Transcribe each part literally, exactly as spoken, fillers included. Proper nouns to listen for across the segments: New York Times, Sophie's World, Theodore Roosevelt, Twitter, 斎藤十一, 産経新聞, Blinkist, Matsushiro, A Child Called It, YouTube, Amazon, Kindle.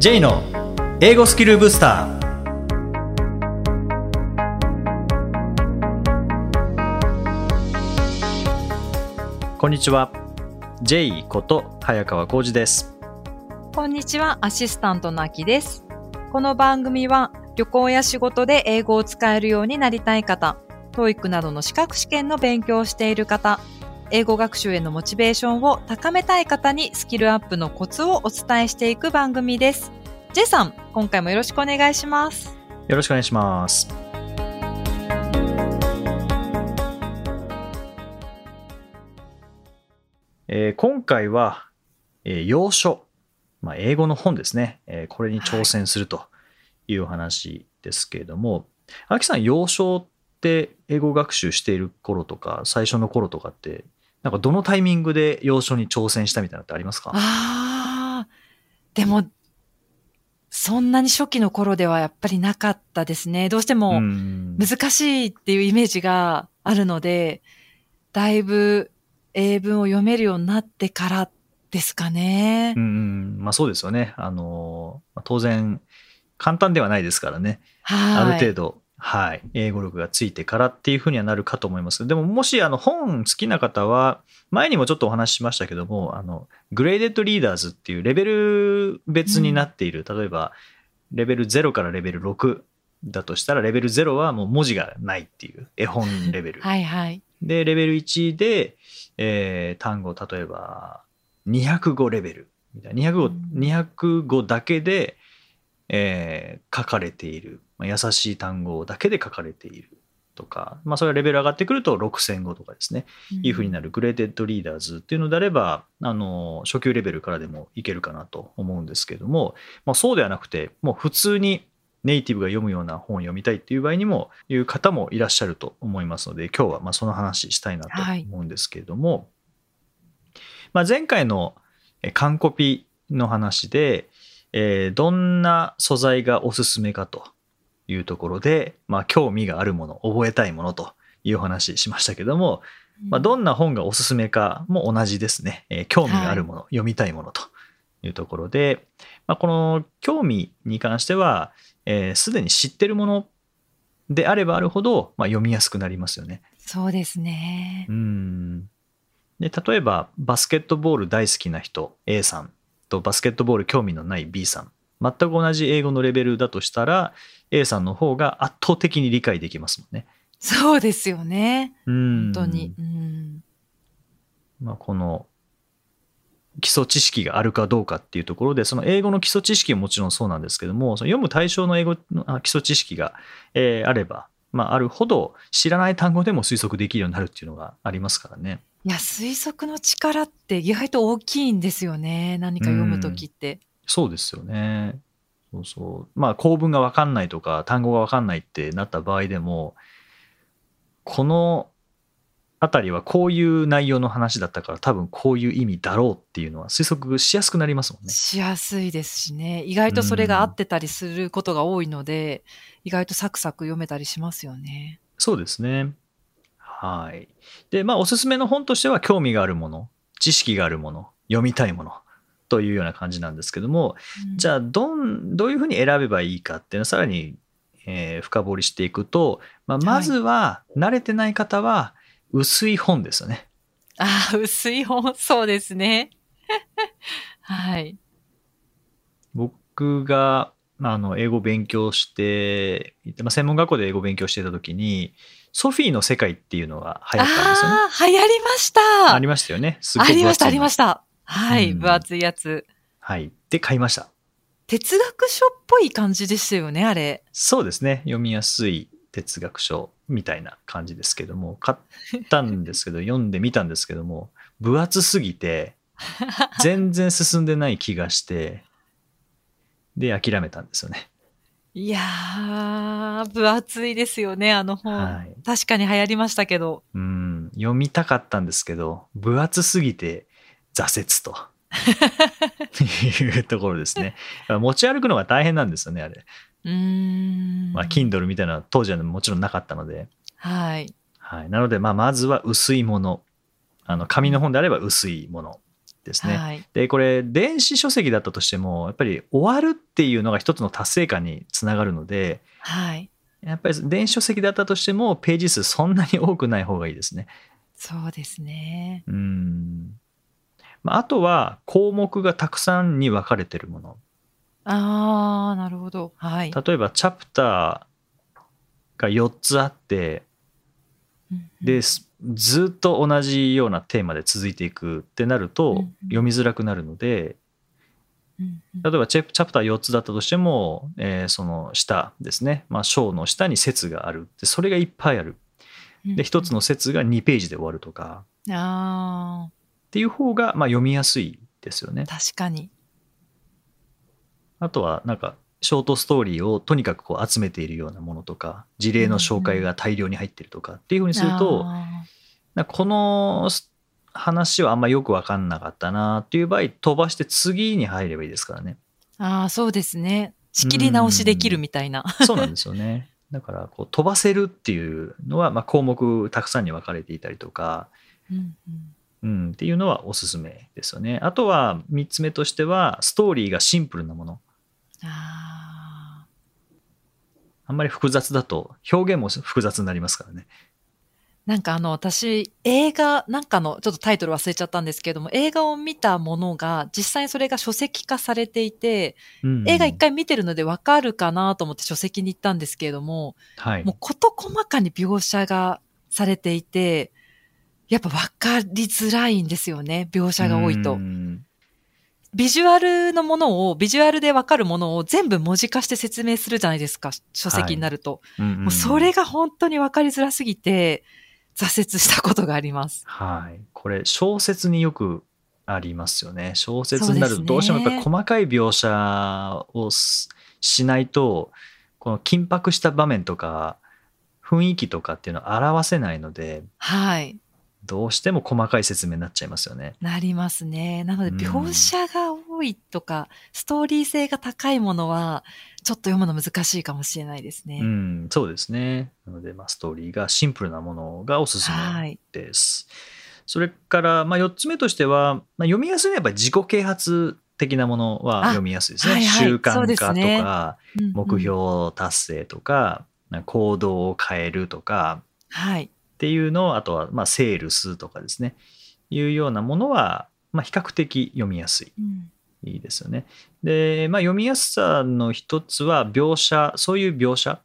J の英語スキルブスター。こんにちは、 J こと早川浩二です。こんにちは、アシスタントのあきです。この番組は旅行や仕事で英語を使えるようになりたい方、 トーイック などの資格試験の勉強をしている方、英語学習へのモチベーションを高めたい方にスキルアップのコツをお伝えしていく番組です。 J さん、今回もよろしくお願いします。よろしくお願いします。えー、今回は、えー、洋書、まあ、英語の本ですね、えー、これに挑戦するというお話ですけれども、はい、あきさん、洋書って英語学習している頃とか最初の頃とかってなんかどのタイミングで洋書に挑戦したみたいなのってありますか？あー、でもそんなに初期の頃ではやっぱりなかったですね。どうしても難しいっていうイメージがあるので、だいぶ英文を読めるようになってからですかね。うん、まあそうですよね。あの、当然簡単ではないですからね。はい、ある程度、はい、英語力がついてからっていうふうにはなるかと思います。でも、もしあの本好きな方は、前にもちょっとお話ししましたけども、あのグレーデッドリーダーズっていうレベル別になっている、うん、例えばレベルゼロからレベルろくだとしたら、レベルゼロはもう文字がないっていう絵本レベル。はいはい。でレベルいちで、えー、単語、例えばにひゃくごレベルみたいな、 にひゃくご、にひゃくごだけで、えー、書かれている、まあ、優しい単語だけで書かれているとか、まあ、それはレベル上がってくるとろくせんごとかですね、うん、いうふうになるグレーデッドリーダーズっていうのであれば、あの初級レベルからでもいけるかなと思うんですけども、まあ、そうではなくて、もう普通にネイティブが読むような本を読みたいっていう場合にもいう方もいらっしゃると思いますので、今日はまあその話したいなと思うんですけれども、はい、まあ、前回の完コピの話で、えー、どんな素材がおすすめかというところで、まあ、興味があるもの、覚えたいものという話しましたけども、まあ、どんな本がおすすめかも同じですね、えー、興味があるもの、はい、読みたいものというところで、まあ、この興味に関してはすで、えー、に知ってるものであればあるほど、まあ、読みやすくなりますよね。そうですね。うん。で、例えばバスケットボール大好きな人 A さんとバスケットボール興味のない B さん、全く同じ英語のレベルだとしたら A さんの方が圧倒的に理解できますもんね。そうですよね。うん、本当に。うん、まあ、この基礎知識があるかどうかっていうところで、その英語の基礎知識はもちろんそうなんですけども、その読む対象の英語の基礎知識が、えー、あれば、まあ、あるほど知らない単語でも推測できるようになるっていうのがありますからね。いや、推測の力って意外と大きいんですよね、何か読むときって、うん、そうですよね。そうそう、まあ、構文が分かんないとか単語が分かんないってなった場合でも、このあたりはこういう内容の話だったから多分こういう意味だろうっていうのは推測しやすくなりますもんね。しやすいですしね、意外とそれが合ってたりすることが多いので、意外とサクサク読めたりしますよね。そうですね。はい。で、まあ、おすすめの本としては興味があるもの、知識があるもの、読みたいものというような感じなんですけども、うん、じゃあどん、どういうふうに選べばいいかっていうのをさらに、えー、深掘りしていくと、まあ、まずは慣れてない方は、はい、薄い本ですよね。ああ、薄い本、そうですね。はい。僕があの英語勉強して、まあ、専門学校で英語勉強していた時に、ソフィーの世界っていうのが流行ったんですよね。ああ、流行りました。ありましたよね。すごい分厚い。ありました、ありました。はい、うん、分厚いやつ。はい。で、買いました。哲学書っぽい感じでしたよね、あれ。そうですね。読みやすい哲学書みたいな感じですけども、買ったんですけど読んでみたんですけども、分厚すぎて全然進んでない気がして、で諦めたんですよね。いやー、分厚いですよね、あの本、はい、確かに流行りましたけど、うん、読みたかったんですけど分厚すぎて挫折というところですね。持ち歩くのが大変なんですよね、あれ。うーん、まあ、Kindle みたいなのは当時はもちろんなかったので、はいはい、なので、まあ、まずは薄いもの、あの紙の本であれば薄いものですね、はい、でこれ電子書籍だったとしてもやっぱり終わるっていうのが一つの達成感につながるので、はい、やっぱり電子書籍だったとしてもページ数そんなに多くない方がいいですね。そうですね。うん、あとは項目がたくさんに分かれているもの。あー、なるほど、はい、例えばチャプターがよっつあって、うんうん、でずっと同じようなテーマで続いていくってなると、うんうん、読みづらくなるので、うんうん、例えばチャプターよっつだったとしても、えー、その下ですね、まあ、章の下に節がある。でそれがいっぱいある。でひとつの節がにページで終わるとか、うんうん、あっていう方がまあ読みやすいですよね。確かに。あとはなんかショートストーリーをとにかくこう集めているようなものとか、事例の紹介が大量に入っているとかっていうふうにすると、なんかこの話はあんまよく分かんなかったなっていう場合飛ばして次に入ればいいですからね。ああ、そうですね。仕切り直しできるみたいな。そうなんですよね。だからこう飛ばせるっていうのは、まあ項目たくさんに分かれていたりとか、うんうんうん、っていうのはおすすめですよね。あとはみっつめとしてはストーリーがシンプルなもの。あー、あんまり複雑だと表現も複雑になりますからね。なんかあの私映画なんかのちょっとタイトル忘れちゃったんですけれども、映画を見たものが実際にそれが書籍化されていて、うんうん、映画一回見てるので分かるかなと思って書籍に行ったんですけれども、はい、もう事細かに描写がされていてやっぱ分かりづらいんですよね。描写が多いと。ビジュアルのものを、ビジュアルで分かるものを全部文字化して説明するじゃないですか、書籍になると。はい、うんうん、もうそれが本当に分かりづらすぎて、挫折したことがあります。はい。これ、小説によくありますよね。小説になるとどうしてもやっぱり細かい描写をしないと、この緊迫した場面とか、雰囲気とかっていうのを表せないので、はい。どうしても細かい説明になっちゃいますよね。なりますね。なので描写が多いとか、うん、ストーリー性が高いものはちょっと読むの難しいかもしれないですね。うん、そうですね。なので、まあ、ストーリーがシンプルなものがおすすめです。はい、それから、まあ、よっつめとしては、まあ、読みやすいのはやっぱり自己啓発的なものは読みやすいですね。はいはい、習慣化とか、ね、うんうん、目標達成とか、行動を変えるとか。はい。っていうのを、あとはまあセールスとかですね、いうようなものはまあ比較的読みやすい、うん、いいですよね。で、まあ、読みやすさの一つは描写、そういう描写、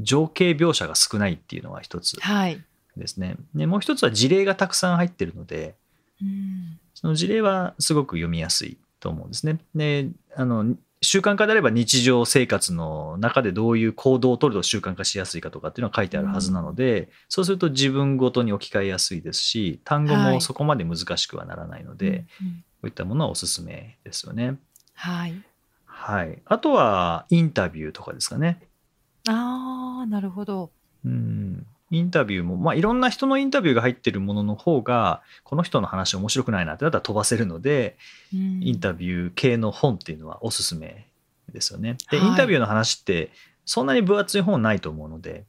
情景描写が少ないっていうのは一つですね、はい、でもう一つは事例がたくさん入ってるので、うん、その事例はすごく読みやすいと思うんですね。で、あの習慣化であれば日常生活の中でどういう行動を取ると習慣化しやすいかとかっていうのは書いてあるはずなので、うん、そうすると自分ごとに置き換えやすいですし、単語もそこまで難しくはならないので、はい、こういったものはおすすめですよね。はい、はい、あとはインタビューとかですかね。あー、なるほど。うん、インタビューも、まあ、いろんな人のインタビューが入ってるものの方がこの人の話面白くないなってなったら飛ばせるので、うん、インタビュー系の本っていうのはおすすめですよね。で、はい、インタビューの話ってそんなに分厚い本ないと思うので、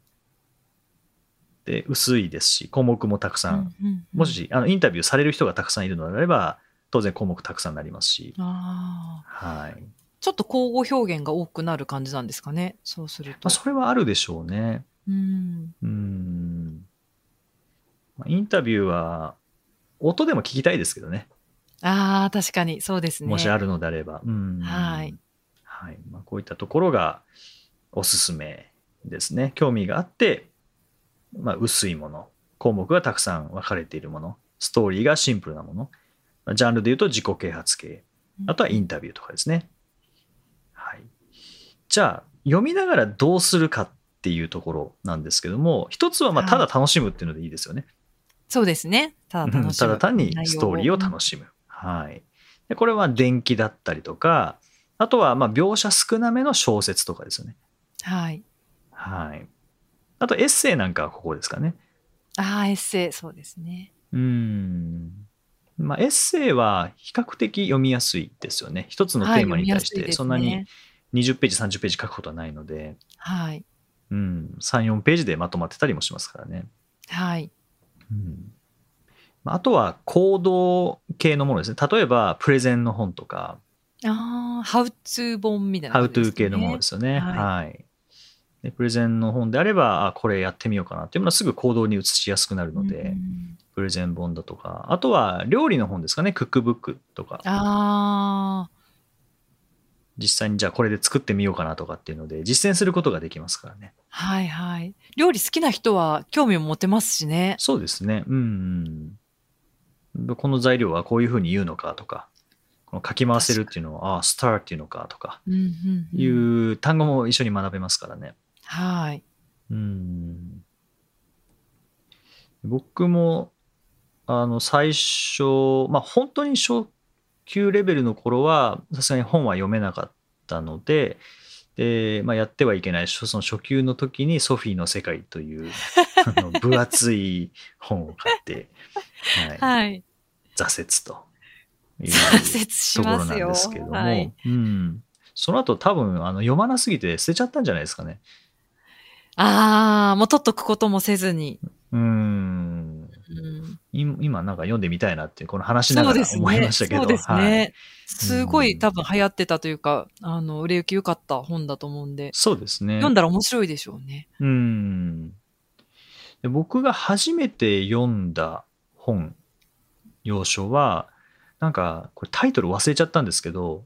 で薄いですし項目もたくさん、うんうんうん、もしあのインタビューされる人がたくさんいるのであれば当然項目たくさんになりますし、あ、はい、ちょっと口語表現が多くなる感じなんですかね、そうすると。まあ、それはあるでしょうね。うんうん、インタビューは音でも聞きたいですけどね。ああ、確かにそうですね。もしあるのであれば、うん、はい、はい、まあ、こういったところがおすすめですね。興味があって、まあ、薄いもの、項目がたくさん分かれているもの、ストーリーがシンプルなもの、ジャンルでいうと自己啓発系、あとはインタビューとかですね、うん、はい。じゃあ読みながらどうするかっていうところなんですけども、一つはまあただ楽しむっていうのでいいですよね。はい、そうですね。ただ楽しむ、うん、ただ単にストーリーを楽しむ、はい、でこれは伝記だったりとか、あとはまあ描写少なめの小説とかですよね。はい、はい、あとエッセイなんかはここですかね。ああ、エッセイ、そうですね。うーん、まあ、エッセイは比較的読みやすいですよね。一つのテーマに対してそんなににじゅうページさんじゅうページ書くことはないので、はい、うん、さん、よんページでまとまってたりもしますからね。はい、うん、あとは行動系のものですね。例えばプレゼンの本とか、あハウツー本みたいな、ね、ハウトゥー系のものですよね、はい、はい。でプレゼンの本であれば、あこれやってみようかなっていうのはすぐ行動に移しやすくなるので、うん、プレゼン本だとか、あとは料理の本ですかね、クックブックとか、あ実際にじゃあこれで作ってみようかなとかっていうので実践することができますからね。はいはい、料理好きな人は興味を持てますしね。そうですね、うん、うん、この材料はこういうふうに言うのかとか、このかき回せるっていうのはあスターっていうのかとか、うんうんうん、いう単語も一緒に学べますからね。はい、うん、僕もあの最初、まあ、本当に初級レベルの頃はさすがに本は読めなかったので、で、まあ、やってはいけないその初級の時にソフィーの世界というあの分厚い本を買って、はいはい、挫折というところなんですけども、はい、うん、その後多分あの読まなすぎて捨てちゃったんじゃないですかね。ああ、もう取っとくこともせずに、うーん、うん、今なんか読んでみたいなってこの話しながら思いましたけど、そうですね、そうですね、はい、すごい多分流行ってたというか、うん、あの売れ行き良かった本だと思うんで、そうですね、読んだら面白いでしょうね。うん、で僕が初めて読んだ本要所はなんかこれタイトル忘れちゃったんですけど、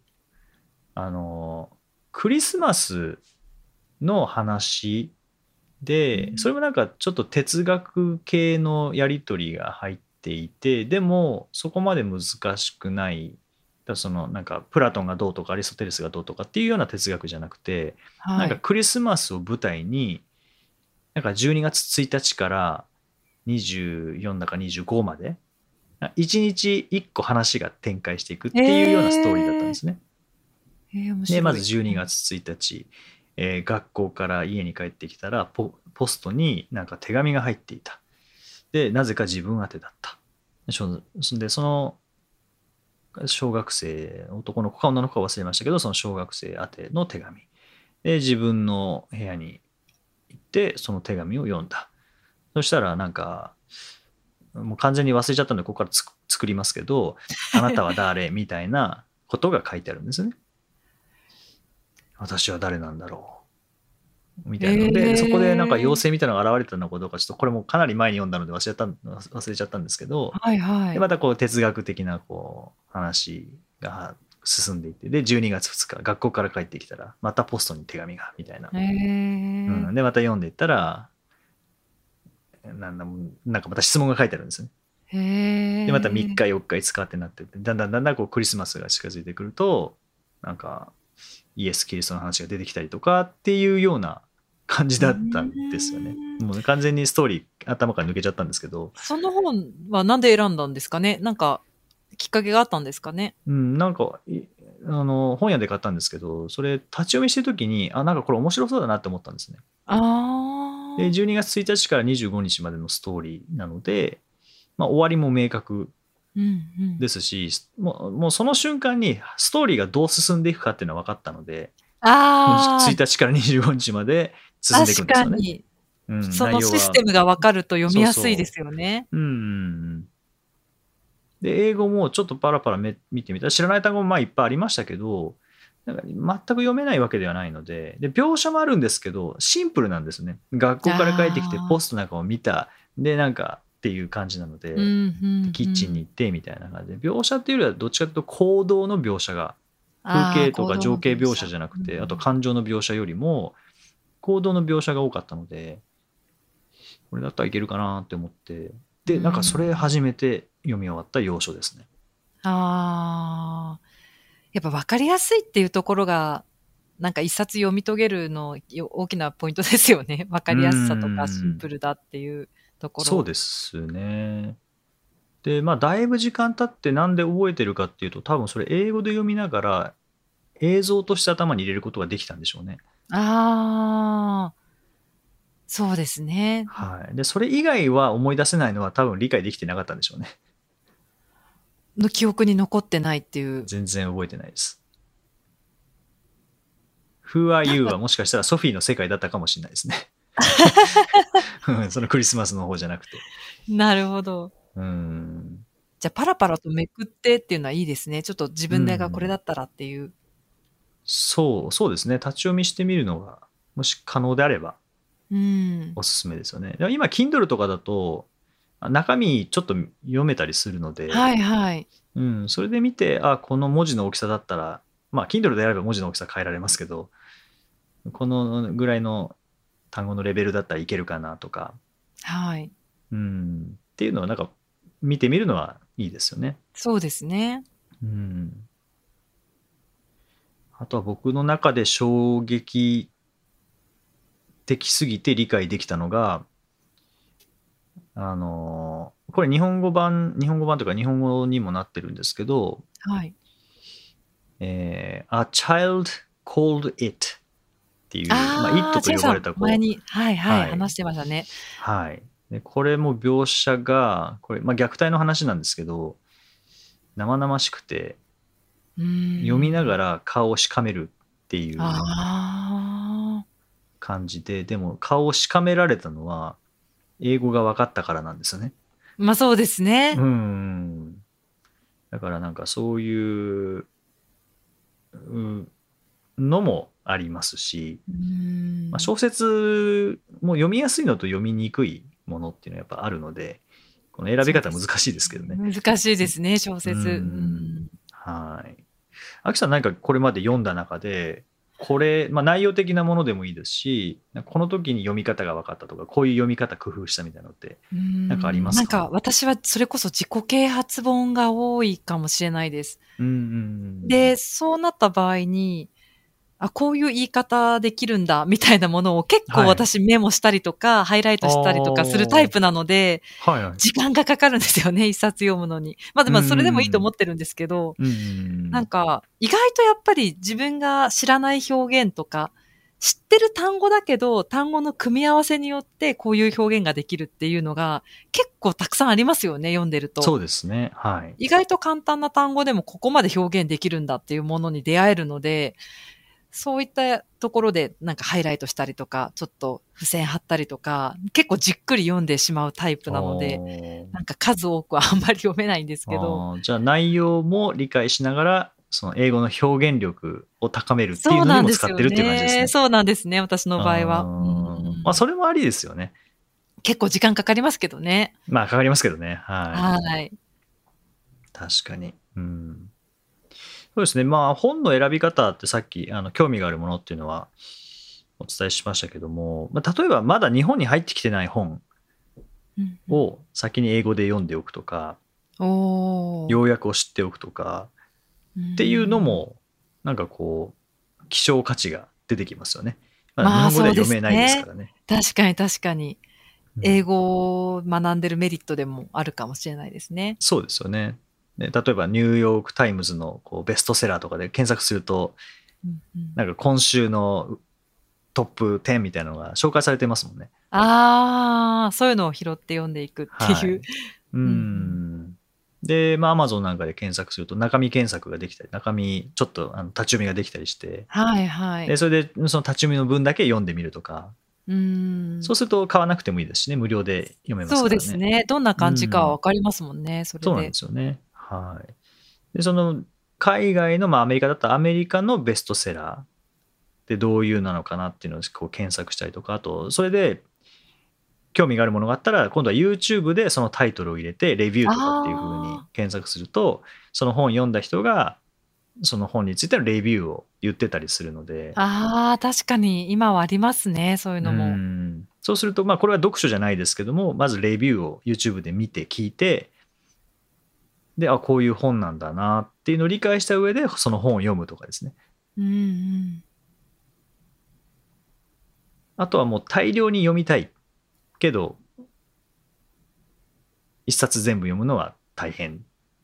あのクリスマスの話で、それもなんかちょっと哲学系のやり取りが入っていて、でもそこまで難しくない、そのなんかプラトンがどうとかアリストテレスがどうとかっていうような哲学じゃなくて、はい、なんかクリスマスを舞台になんかじゅうにがつついたちからにじゅうよんだかにじゅうごまでいちにちいっこ話が展開していくっていうようなストーリーだったんですね。えーえー、面白い。でまずじゅうにがつついたち、えー、学校から家に帰ってきたら ポ, ポストになんか手紙が入っていた。でなぜか自分宛てだった。でその小学生、男の子か女の子か忘れましたけど、その小学生宛ての手紙で自分の部屋に行ってその手紙を読んだ。そしたらなんかもう完全に忘れちゃったのでここからつ作りますけど、あなたは誰みたいなことが書いてあるんですね。私は誰なんだろうみたいなので、えー、そこでなんか妖精みたいなのが現れたのかどうかちょっとこれもかなり前に読んだので忘れちゃった忘れちゃったんですけど、はいはい、でまたこう哲学的なこう話が進んでいて、でじゅうにがつふつか学校から帰ってきたらまたポストに手紙がみたいな、えーうん、でまた読んでいったらなんだなんかまた質問が書いてあるんですね。へー。でまたみっかよっかいつかってなってて、だんだんだんだんこうクリスマスが近づいてくるとなんかイエス・キリストの話が出てきたりとかっていうような感じだったんですよね。もう完全にストーリー頭から抜けちゃったんですけど。その本はなんで選んだんですかね。なんかきっかけがあったんですかね。うん、なんかあの本屋で買ったんですけど、それ立ち読みしてる時にあなんかこれ面白そうだなって思ったんですね。あでじゅうにがつついたちからにじゅうごにちまでのストーリーなので、まあ、終わりも明確ですし、うんうん、もう、もうその瞬間にストーリーがどう進んでいくかっていうのは分かったので、あついたちからにじゅうごにちまで進んでいくんですよね。確かに、うん、そのシステムが分かると読みやすいですよね。そうそう、うん、で英語もちょっとパラパラめ見てみたら知らない単語もまあいっぱいありましたけど、なんか全く読めないわけではないので、で描写もあるんですけどシンプルなんですね。学校から帰ってきてポストなんかを見たでなんかっていう感じなので、うんうんうん、キッチンに行ってみたいな感じで描写っていうよりはどっちかというと行動の描写が、風景とか情景描写じゃなくて、あと感情の描写よりも行動の描写が多かったので、これだったらいけるかなって思って、でなんかそれ初めて読み終わった要所ですね、うん、あやっぱ分かりやすいっていうところがなんか一冊読み遂げるの大きなポイントですよね。分かりやすさとかシンプルだっていうところ。そうですね。でまあだいぶ時間経ってなんで覚えてるかっていうと、多分それ英語で読みながら映像として頭に入れることができたんでしょうね。ああ、そうですね。はい。でそれ以外は思い出せないのは多分理解できてなかったんでしょうね。の記憶に残ってないっていう。全然覚えてないです。Who are you はもしかしたらソフィーの世界だったかもしれないですね。そのクリスマスの方じゃなくて。なるほど。うん。じゃあパラパラとめくってっていうのはいいですね。ちょっと自分でがこれだったらっていう。うん、そう、そうですね。立ち読みしてみるのが、もし可能であれば、うん、おすすめですよね。でも今、Kindle とかだと、中身ちょっと読めたりするので、はいはい。うん、それで見て、あ、この文字の大きさだったら、まあ、Kindle であれば文字の大きさ変えられますけど、このぐらいの単語のレベルだったらいけるかなとか、はい。うん、っていうのは、なんか、見てみるのはいいですよね。そうですね。うん。あとは僕の中で衝撃的すぎて理解できたのが、あのこれ日本語版日本語版というか日本語にもなってるんですけど、はい。えー、A Child Called It っていう、あ、まあ、It と呼ばれた子。前に、はいはい、はい、話してましたね。はい。でこれも描写がこれ、まあ、虐待の話なんですけど、生々しくて、うん、読みながら顔をしかめるっていう感じで、でも顔をしかめられたのは英語が分かったからなんですよね。まあそうですね。うん、だからなんかそういうのもありますし、うん、まあ、小説も読みやすいのと読みにくいものっていうのはやっぱあるので、この選び方難しいですけどね。難しいですね、小説。うん、はい。あきさん、何かこれまで読んだ中でこれ、まあ、内容的なものでもいいですし、この時に読み方が分かったとか、こういう読み方工夫したみたいなのって何かありますか？なんか私はそれこそ自己啓発本が多いかもしれないです。うんうんうん、でそうなった場合に、あ、こういう言い方できるんだみたいなものを結構私メモしたりとか、はい、ハイライトしたりとかするタイプなので、はいはい、時間がかかるんですよね、一冊読むのに。まあでもそれでもいいと思ってるんですけど、んなんか意外とやっぱり自分が知らない表現とか、知ってる単語だけど単語の組み合わせによってこういう表現ができるっていうのが結構たくさんありますよね、読んでると。そうですね。はい。意外と簡単な単語でもここまで表現できるんだっていうものに出会えるので、そういったところでなんかハイライトしたりとか、ちょっと付箋貼ったりとか、結構じっくり読んでしまうタイプなので、なんか数多くはあんまり読めないんですけど。じゃあ内容も理解しながら、その英語の表現力を高めるっていうのにも使ってるっていう感じですね。そうなんですね、私の場合は。うん、まあそれもありですよね。結構時間かかりますけどね。まあかかりますけどね。はい。はい。確かに。うん、そうですね。まあ、本の選び方ってさっきあの興味があるものっていうのはお伝えしましたけども、まあ、例えばまだ日本に入ってきてない本を先に英語で読んでおくとか、うん、要約を知っておくとかっていうのもなんかこう希少価値が出てきますよね。まあ、日本語では読めないですからね。まあ、そうですね。確かに確かに。英語を学んでるメリットでもあるかもしれないですね。うん、そうですよね。例えばニューヨークタイムズのこうベストセラーとかで検索すると、なんか今週のトップじゅうみたいなのが紹介されてますもんね。ああ、そういうのを拾って読んでいくっていう。はい、うん。で、まあ、Amazon なんかで検索すると中身検索ができたり、中身ちょっとあの立ち読みができたりして、はいはい、でそれでその立ち読みの分だけ読んでみるとか。うん、そうすると買わなくてもいいですしね、無料で読めますからね。そうですね。どんな感じか分かりますもんね、それで。そうなんですよね。はい、でその海外の、まあ、アメリカだったらアメリカのベストセラーでどういうなのかなっていうのをこう検索したりとか、あとそれで興味があるものがあったら今度は YouTube でそのタイトルを入れてレビューとかっていう風に検索すると、その本読んだ人がその本についてのレビューを言ってたりするので。ああ、確かに今はありますね、そういうのも。うん、そうすると、まあ、これは読書じゃないですけども、まずレビューを YouTube で見て聞いて、で、あ、こういう本なんだなっていうのを理解した上でその本を読むとかですね。うんうん、あとはもう大量に読みたいけど一冊全部読むのは大変っ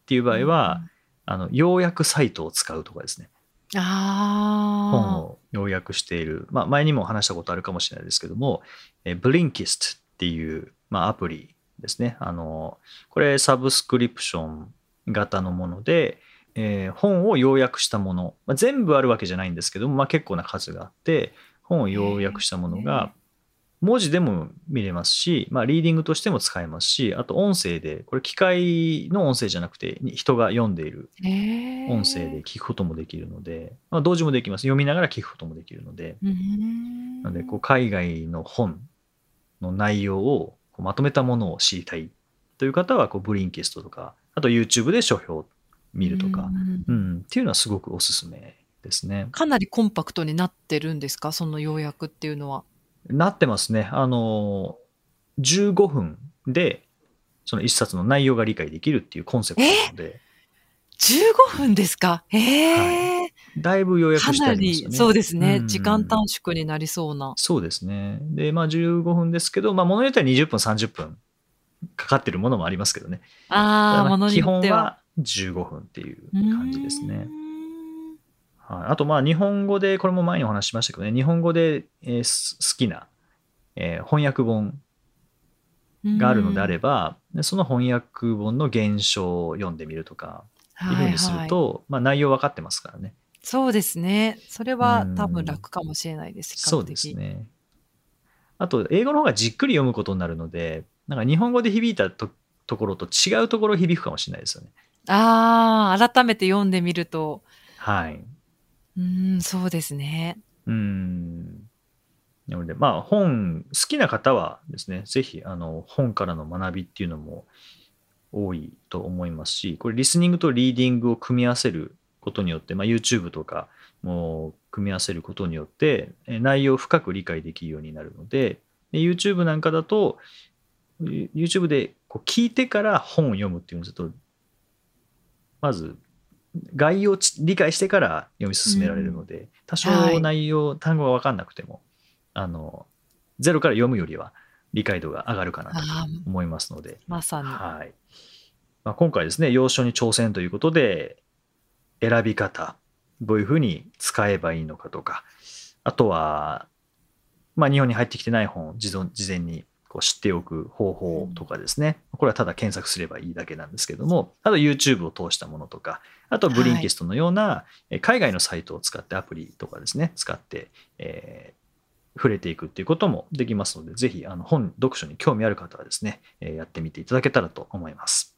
ていう場合は、うん、あの要約サイトを使うとかですね。あ、本を要約している、まあ、前にも話したことあるかもしれないですけども、え Blinkist っていう、まあ、アプリですね。あのこれサブスクリプション型のもので、えー、本を要約したもの、まあ、全部あるわけじゃないんですけども、まあ、結構な数があって、本を要約したものが文字でも見れますし、まあ、リーディングとしても使えますし、あと音声で、これ機械の音声じゃなくて人が読んでいる音声で聞くこともできるので、まあ、同時もできます。読みながら聞くこともできるので、うん、なのでこう海外の本の内容をこうまとめたものを知りたいという方はこうブリンキストとか、あと YouTube で書評見るとか、うんうん、っていうのはすごくおすすめですね。かなりコンパクトになってるんですか、その要約っていうのは。なってますね。あのじゅうごふんでその一冊の内容が理解できるっていうコンセプトなので。じゅうごふんですか。えーはい、だいぶ要約してありますよね。かなりそうですね、うん、時間短縮になりそうな。そうですね。で、まあ、じゅうごふんですけど、まあ、ものによってはにじゅっぷんさんじゅっぷんかかってるものもありますけどね。ああ、基本はじゅうごふんっていう感じですね。はい、あとまあ日本語で、これも前にお話ししましたけどね、日本語で、えー、好きな、えー、翻訳本があるのであれば、その翻訳本の原書を読んでみるとかいうふうにすると、はいはい、まあ、内容分かってますからね。そうですね。それは多分楽かもしれないです。そうですね。あと英語の方がじっくり読むことになるので、なんか日本語で響いた と, ところと違うところ響くかもしれないですよね。ああ、改めて読んでみると。はい、うん、そうですね。うん。なので、まあ、本好きな方はですね、ぜひあの本からの学びっていうのも多いと思いますし、これリスニングとリーディングを組み合わせることによって、まあ、YouTube とかも組み合わせることによって内容を深く理解できるようになるので、で YouTube なんかだと YouTube でこう聞いてから本を読むっていうのをちょっとまず概要を理解してから読み進められるので、うん、多少内容、はい、単語が分かんなくてもあのゼロから読むよりは理解度が上がるかなと思いますので。まさに、はい。まあ、今回ですね、要所に挑戦ということで、選び方どういうふうに使えばいいのかとか、あとは、まあ、日本に入ってきてない本を事前にこう知っておく方法とかですね、これはただ検索すればいいだけなんですけども、あと YouTube を通したものとか、あとブリンキストのような海外のサイトを使ってアプリとかですね使って、えー、触れていくっていうこともできますので、ぜひあの本読書に興味ある方はですね、やってみていただけたらと思います。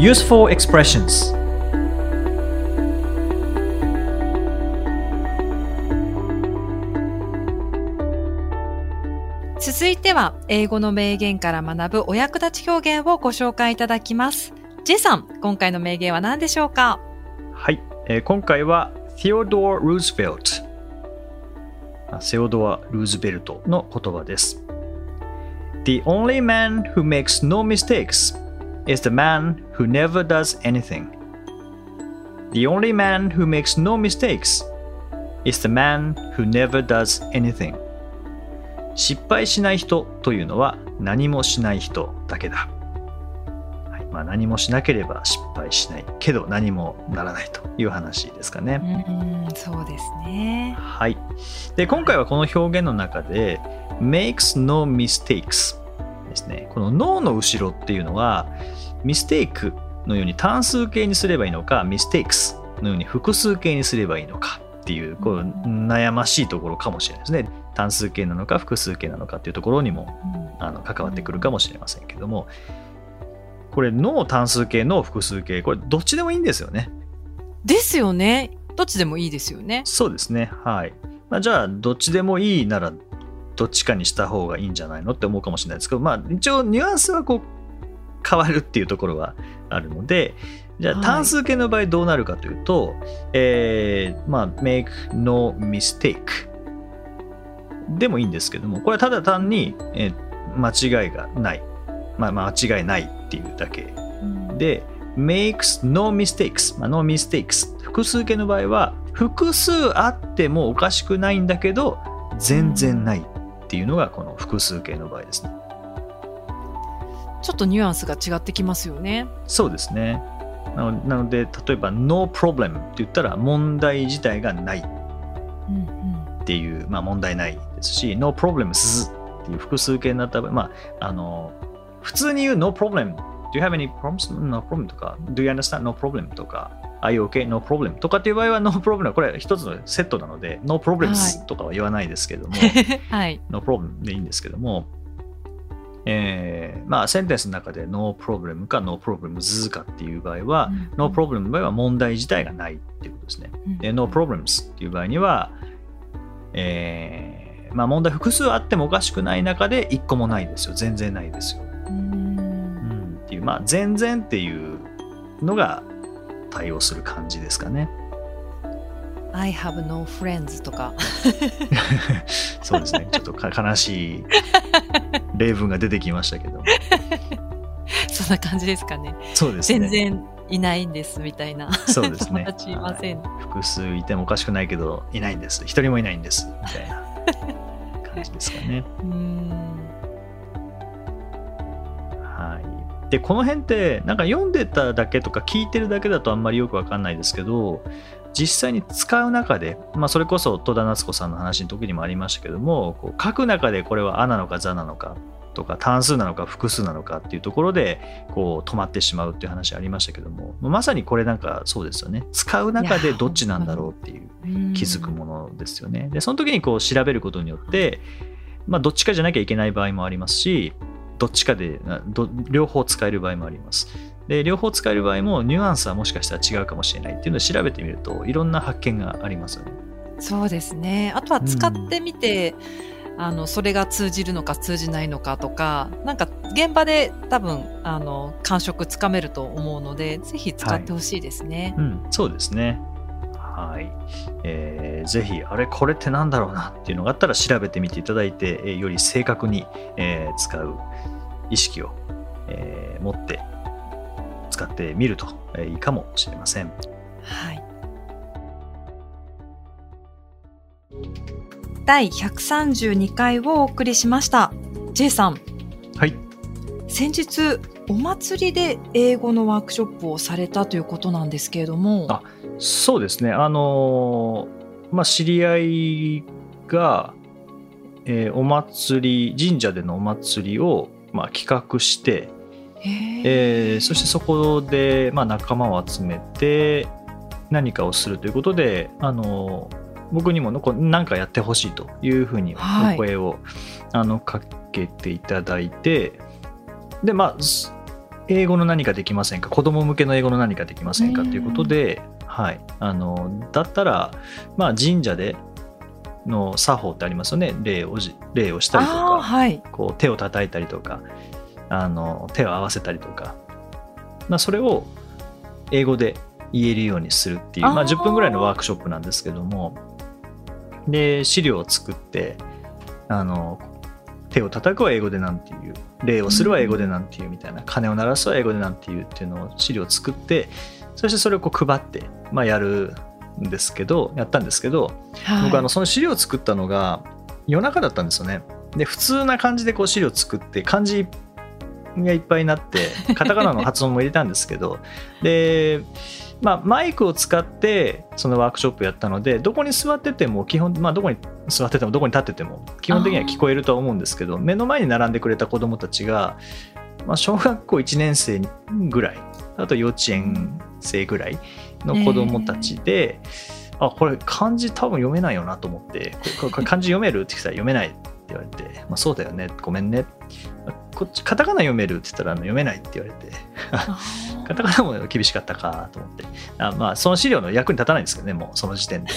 Useful Expressions。続いては英語の名言から学ぶお役立ち表現をご紹介いただきます。 J さん、今回の名言は何でしょうか。はい、えー、今回はセオドア・ルーズベルト、セオドア・ルーズベルトの言葉です。 The only man who makes no mistakes is the man who never does anything. The only man who makes no mistakes is the man who never does anything.失敗しない人というのは何もしない人だけだ、はい。まあ、何もしなければ失敗しないけど何もならないという話ですかね。うん、そうですね、はい。で、今回はこの表現の中で makes no mistakes ですね。この no の後ろっていうのは mistake のように単数形にすればいいのか、 mistakes のように複数形にすればいいのかっていう、こう悩ましいところかもしれないですね。単数形なのか複数形なのかっていうところにもあの関わってくるかもしれませんけども、これの単数形の複数形、これどっちでもいいんですよね。ですよね。どっちでもいいですよね。そうですね、はい。まあ、じゃあどっちでもいいならどっちかにした方がいいんじゃないのって思うかもしれないですけど、まあ、一応ニュアンスはこう変わるっていうところはあるので、じゃあ単数形の場合どうなるかというと、はい、えー、まあ make no mistake でもいいんですけども、これはただ単に、えー、間違いがない、まあ、間違いないっていうだけで、うん、makes no mistakes、まあ、no mistakes 複数形の場合は複数あってもおかしくないんだけど全然ないっていうのがこの複数形の場合ですね。ちょっとニュアンスが違ってきますよね。そうですね。なの、 なので例えば No problem って言ったら問題自体がないっていう、うんうん、まあ、問題ないですし、 No problems っていう複数形になった場合、まあ、あの普通に言う No problem Do you have any problems? No problem とか Do you understand? No problem とか Are you okay? No problem とかっていう場合は No problem はこれ一つのセットなので No problems とかは言わないですけども、はい、No problem でいいんですけども、えーまあ、センテンスの中で No problem か No problems かっていう場合は、うん、No problem の場合は問題自体がないっていうことですね、うん、で No problems っていう場合には、えーまあ、問題複数あってもおかしくない中でいっこもないですよ、全然ないですよ、うん、っていう、まあ、全然っていうのが対応する感じですかね。I have no friends とかそうですね、ちょっと悲しい例文が出てきましたけどそんな感じですかね。そうですね、全然いないんですみたいな。そうですね、友達いません、はい、複数いてもおかしくないけどいないんです、一人もいないんですみたいな感じですかね。うーん、はい、でこの辺ってなんか読んでただけとか聞いてるだけだとあんまりよく分かんないですけど、実際に使う中で、まあ、それこそ戸田夏子さんの話の時にもありましたけども、こう書く中でこれは「あ」なのか「ざ」なのかとか単数なのか複数なのかっていうところでこう止まってしまうっていう話ありましたけども、まさにこれなんかそうですよね、使う中でどっちなんだろうっていう気づくものですよね。でその時にこう調べることによって、まあ、どっちかじゃなきゃいけない場合もありますし、どっちかで両方使える場合もあります。で両方使える場合もニュアンスはもしかしたら違うかもしれないっていうのを調べてみるといろんな発見がありますよね。そうですね、あとは使ってみて、うん、あのそれが通じるのか通じないのかとか、なんか現場で多分あの感触つかめると思うので、ぜひ使ってほしいですね、はい、うん、そうですね、はい、えー、ぜひあれこれってなんだろうなっていうのがあったら調べてみていただいて、より正確に、えー、使う意識を、えー、持って使ってみるといいかもしれません。はい、だいひゃくさんじゅうにかいをお送りしました。J さん、はい、先日お祭りで英語のワークショップをされたということなんですけれども、あ、そうですね。あのまあ、知り合いが、えー、お祭り、神社でのお祭りを、まあ、企画して。えー、そしてそこで、まあ、仲間を集めて何かをするということで、あの僕にも何かやってほしいというふうにお声を、はい、あのかけていただいて、で、まあ、英語の何かできませんか、子ども向けの英語の何かできませんかということで、はい、あのだったら、まあ、神社での作法ってありますよね、礼を、礼をしたりとか、はい、こう手を叩いたりとか。あの手を合わせたりとか、まあ、それを英語で言えるようにするっていう、まあ、じゅっぷんぐらいのワークショップなんですけども、で資料を作って、あの手を叩くは英語でなんていう、礼をするは英語でなんていうみたいな、鐘を鳴らすは英語でなんていうっていうのを資料を作って、そしてそれをこう配って、まあ、やるんですけどやったんですけど、はい、僕あのその資料を作ったのが夜中だったんですよね。で普通な感じでこう資料を作って漢字がいっぱいになってカタカナの発音も入れたんですけどで、まあ、マイクを使ってそのワークショップやったので、どこに座ってても基本、まあ、どこに座っててもどこに立ってても基本的には聞こえるとは思うんですけど、目の前に並んでくれた子どもたちが、まあ、小学校いちねん生ぐらい、あと幼稚園生ぐらいの子どもたちで、あ、これ漢字多分読めないよなと思って、これ漢字読めるって来たら読めない言われて、まあ、そうだよね、ごめんね、こっちカタカナ読めるって言ったら読めないって言われてカタカナも厳しかったかと思って、あ、まあ、その資料の役に立たないんですけどね、もうその時点で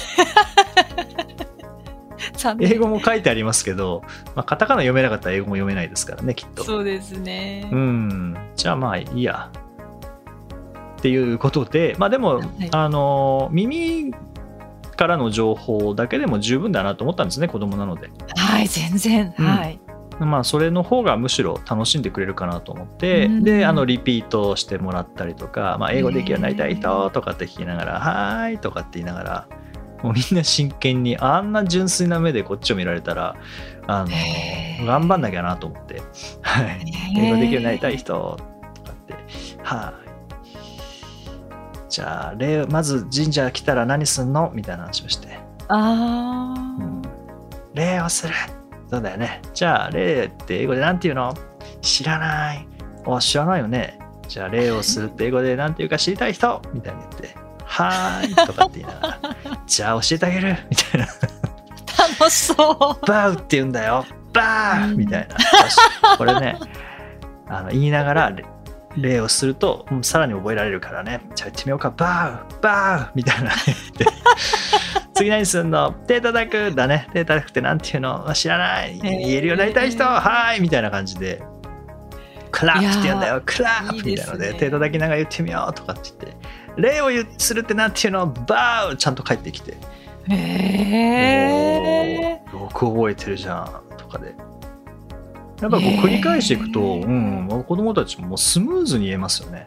英語も書いてありますけど、まあ、カタカナ読めなかったら英語も読めないですからね、きっと。そうですね、うん、じゃあまあいいやっていうことで、まあ、でも、はい、あの耳からの情報だけでも十分だなと思ったんですね、子供なので。はい、全然、うん、はい、まあ、それの方がむしろ楽しんでくれるかなと思って、うん、であのリピートしてもらったりとか、まあ、英語できるようになりたい人とかって聞きながら、はーいとかって言いながら、もうみんな真剣にあんな純粋な目でこっちを見られたら、あの頑張んなきゃなと思って、はい、英語できるようになりたい人とかってはーい、じゃあ礼、まず神社来たら何すんのみたいな話をして、あ、うん、礼をする、そうだよね、じゃあ礼って英語でなんて言うの、知らない、お、知らないよね、じゃあ例を数って英語で何て言うか知りたい人みたいに言ってはーいとかって言いながらじゃあ教えてあげるみたいな楽しそうバウって言うんだよバーみたいな、うん、これねあの言いながら例をするとさらに覚えられるからねじゃあ言ってみようかバウバウみたいな次何すんの手叩くだね手叩くってなんていうの知らない言えるようになりたい人、えー、はいみたいな感じでクラップって言うんだよクラップみたいなのでいいですね、手叩きながら言ってみようとかって言って例をするってなんていうのバウちゃんと返ってきてえー、よく覚えてるじゃんとかでやっぱこう繰り返していくと、えーうん、子供たちもスムーズに言えますよね。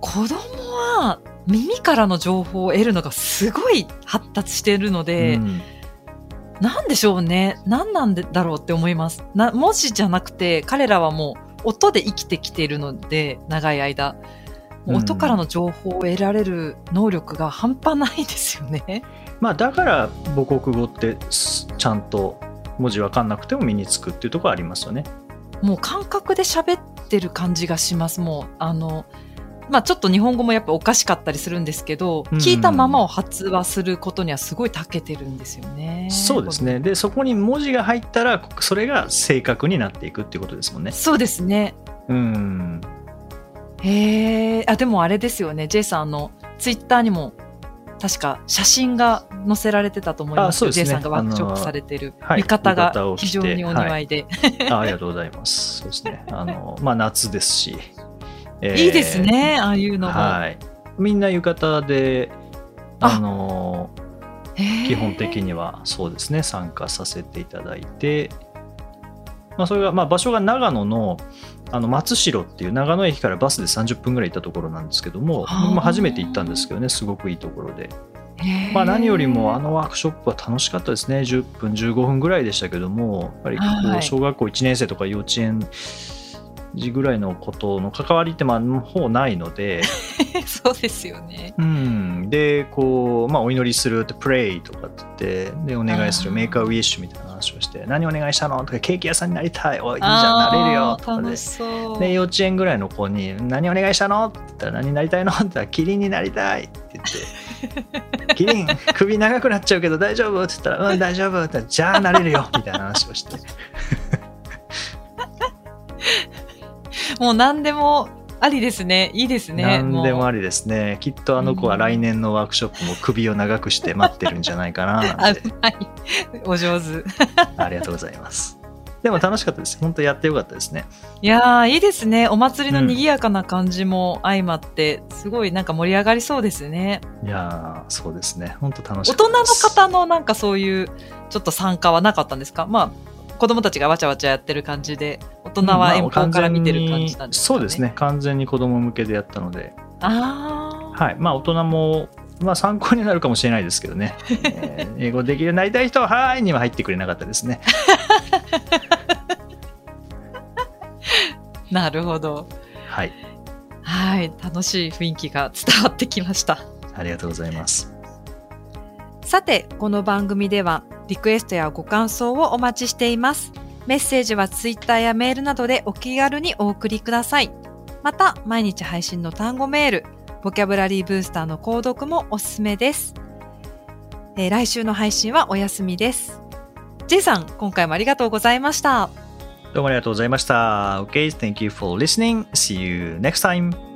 子供は耳からの情報を得るのがすごい発達しているので、うん、なんでしょうね何なんだろうって思いますな文字じゃなくて彼らはもう音で生きてきているので長い間音からの情報を得られる能力が半端ないですよね、うんまあ、だから母国語ってちゃんと文字わかんなくても身につくっていうところありますよね。もう感覚で喋ってる感じがしますもうあの、まあ、ちょっと日本語もやっぱおかしかったりするんですけど、うん、聞いたままを発話することにはすごい長けてるんですよね。そうですね。でそこに文字が入ったらそれが正確になっていくっていうことですもんね。そうですね、うん、へーあでもあれですよね J さんのツイッターにも確か写真が載せられてたと思いますよ。 J さんがワークショップされてる浴衣が非常にお似合いで、はい、あ, ありがとうございます。そうですねあの、まあ、夏ですし、えー、いいですねああいうのも、はい、みんな浴衣であのあ基本的にはそうですね参加させていただいて、まあ、それが、まあ、場所が長野 の, あの松代っていう長野駅からバスでさんじゅっぷんぐらい行ったところなんですけども、まあ、初めて行ったんですけどねすごくいいところで、まあ、何よりもあのワークショップは楽しかったですね。じゅっぷんじゅうごふんぐらいでしたけどもやっぱりこう小学校いちねん生とか幼稚園時ぐらいのことの関わりってまあほぼないのでそうですよね、うん、でこう、まあ、お祈りするってプレイとかって言ってでお願いするメーカーウィッシュみたいな話をして何お願いしたのとかケーキ屋さんになりたいおいいじゃんなれるよとかで楽しそうで幼稚園ぐらいの子に何お願いしたのって言ったら何になりたいのって言ったらキリンになりたいって言ってキリン首長くなっちゃうけど大丈夫って言ったらうん大丈夫って言ったらじゃあなれるよみたいな話をしてもう何でもありですね。いいですね。何でもありですね。きっとあの子は来年のワークショップも首を長くして待ってるんじゃないかななんてあ、はい、お上手ありがとうございます。でも楽しかったです。本当やってよかったですね。いやいいですね。お祭りの賑やかな感じも相まって、うん、すごいなんか盛り上がりそうですね。いやそうですね。本当楽しかったです。大人の方のなんかそういうちょっと参加はなかったんですか。まあ子供たちがわちゃわちゃやってる感じで大人は遠方から見てる感じなんですかね、うんまあ、そうですね。完全に子供向けでやったのであ、はいまあ、大人も、まあ、参考になるかもしれないですけどね、えー、英語できるようになりたい人ははーいには入ってくれなかったですねなるほど、はい、はい楽しい雰囲気が伝わってきました。ありがとうございます。さてこの番組ではリクエストやご感想をお待ちしています。メッセージはツイッターやメールなどでお気軽にお送りください。また、毎日配信の単語メール、ボキャブラリーブースターの購読もおすすめです。えー、来週の配信はお休みです。Jさん、今回もありがとうございました。どうもありがとうございました。Okay, thank you for listening. See you next time.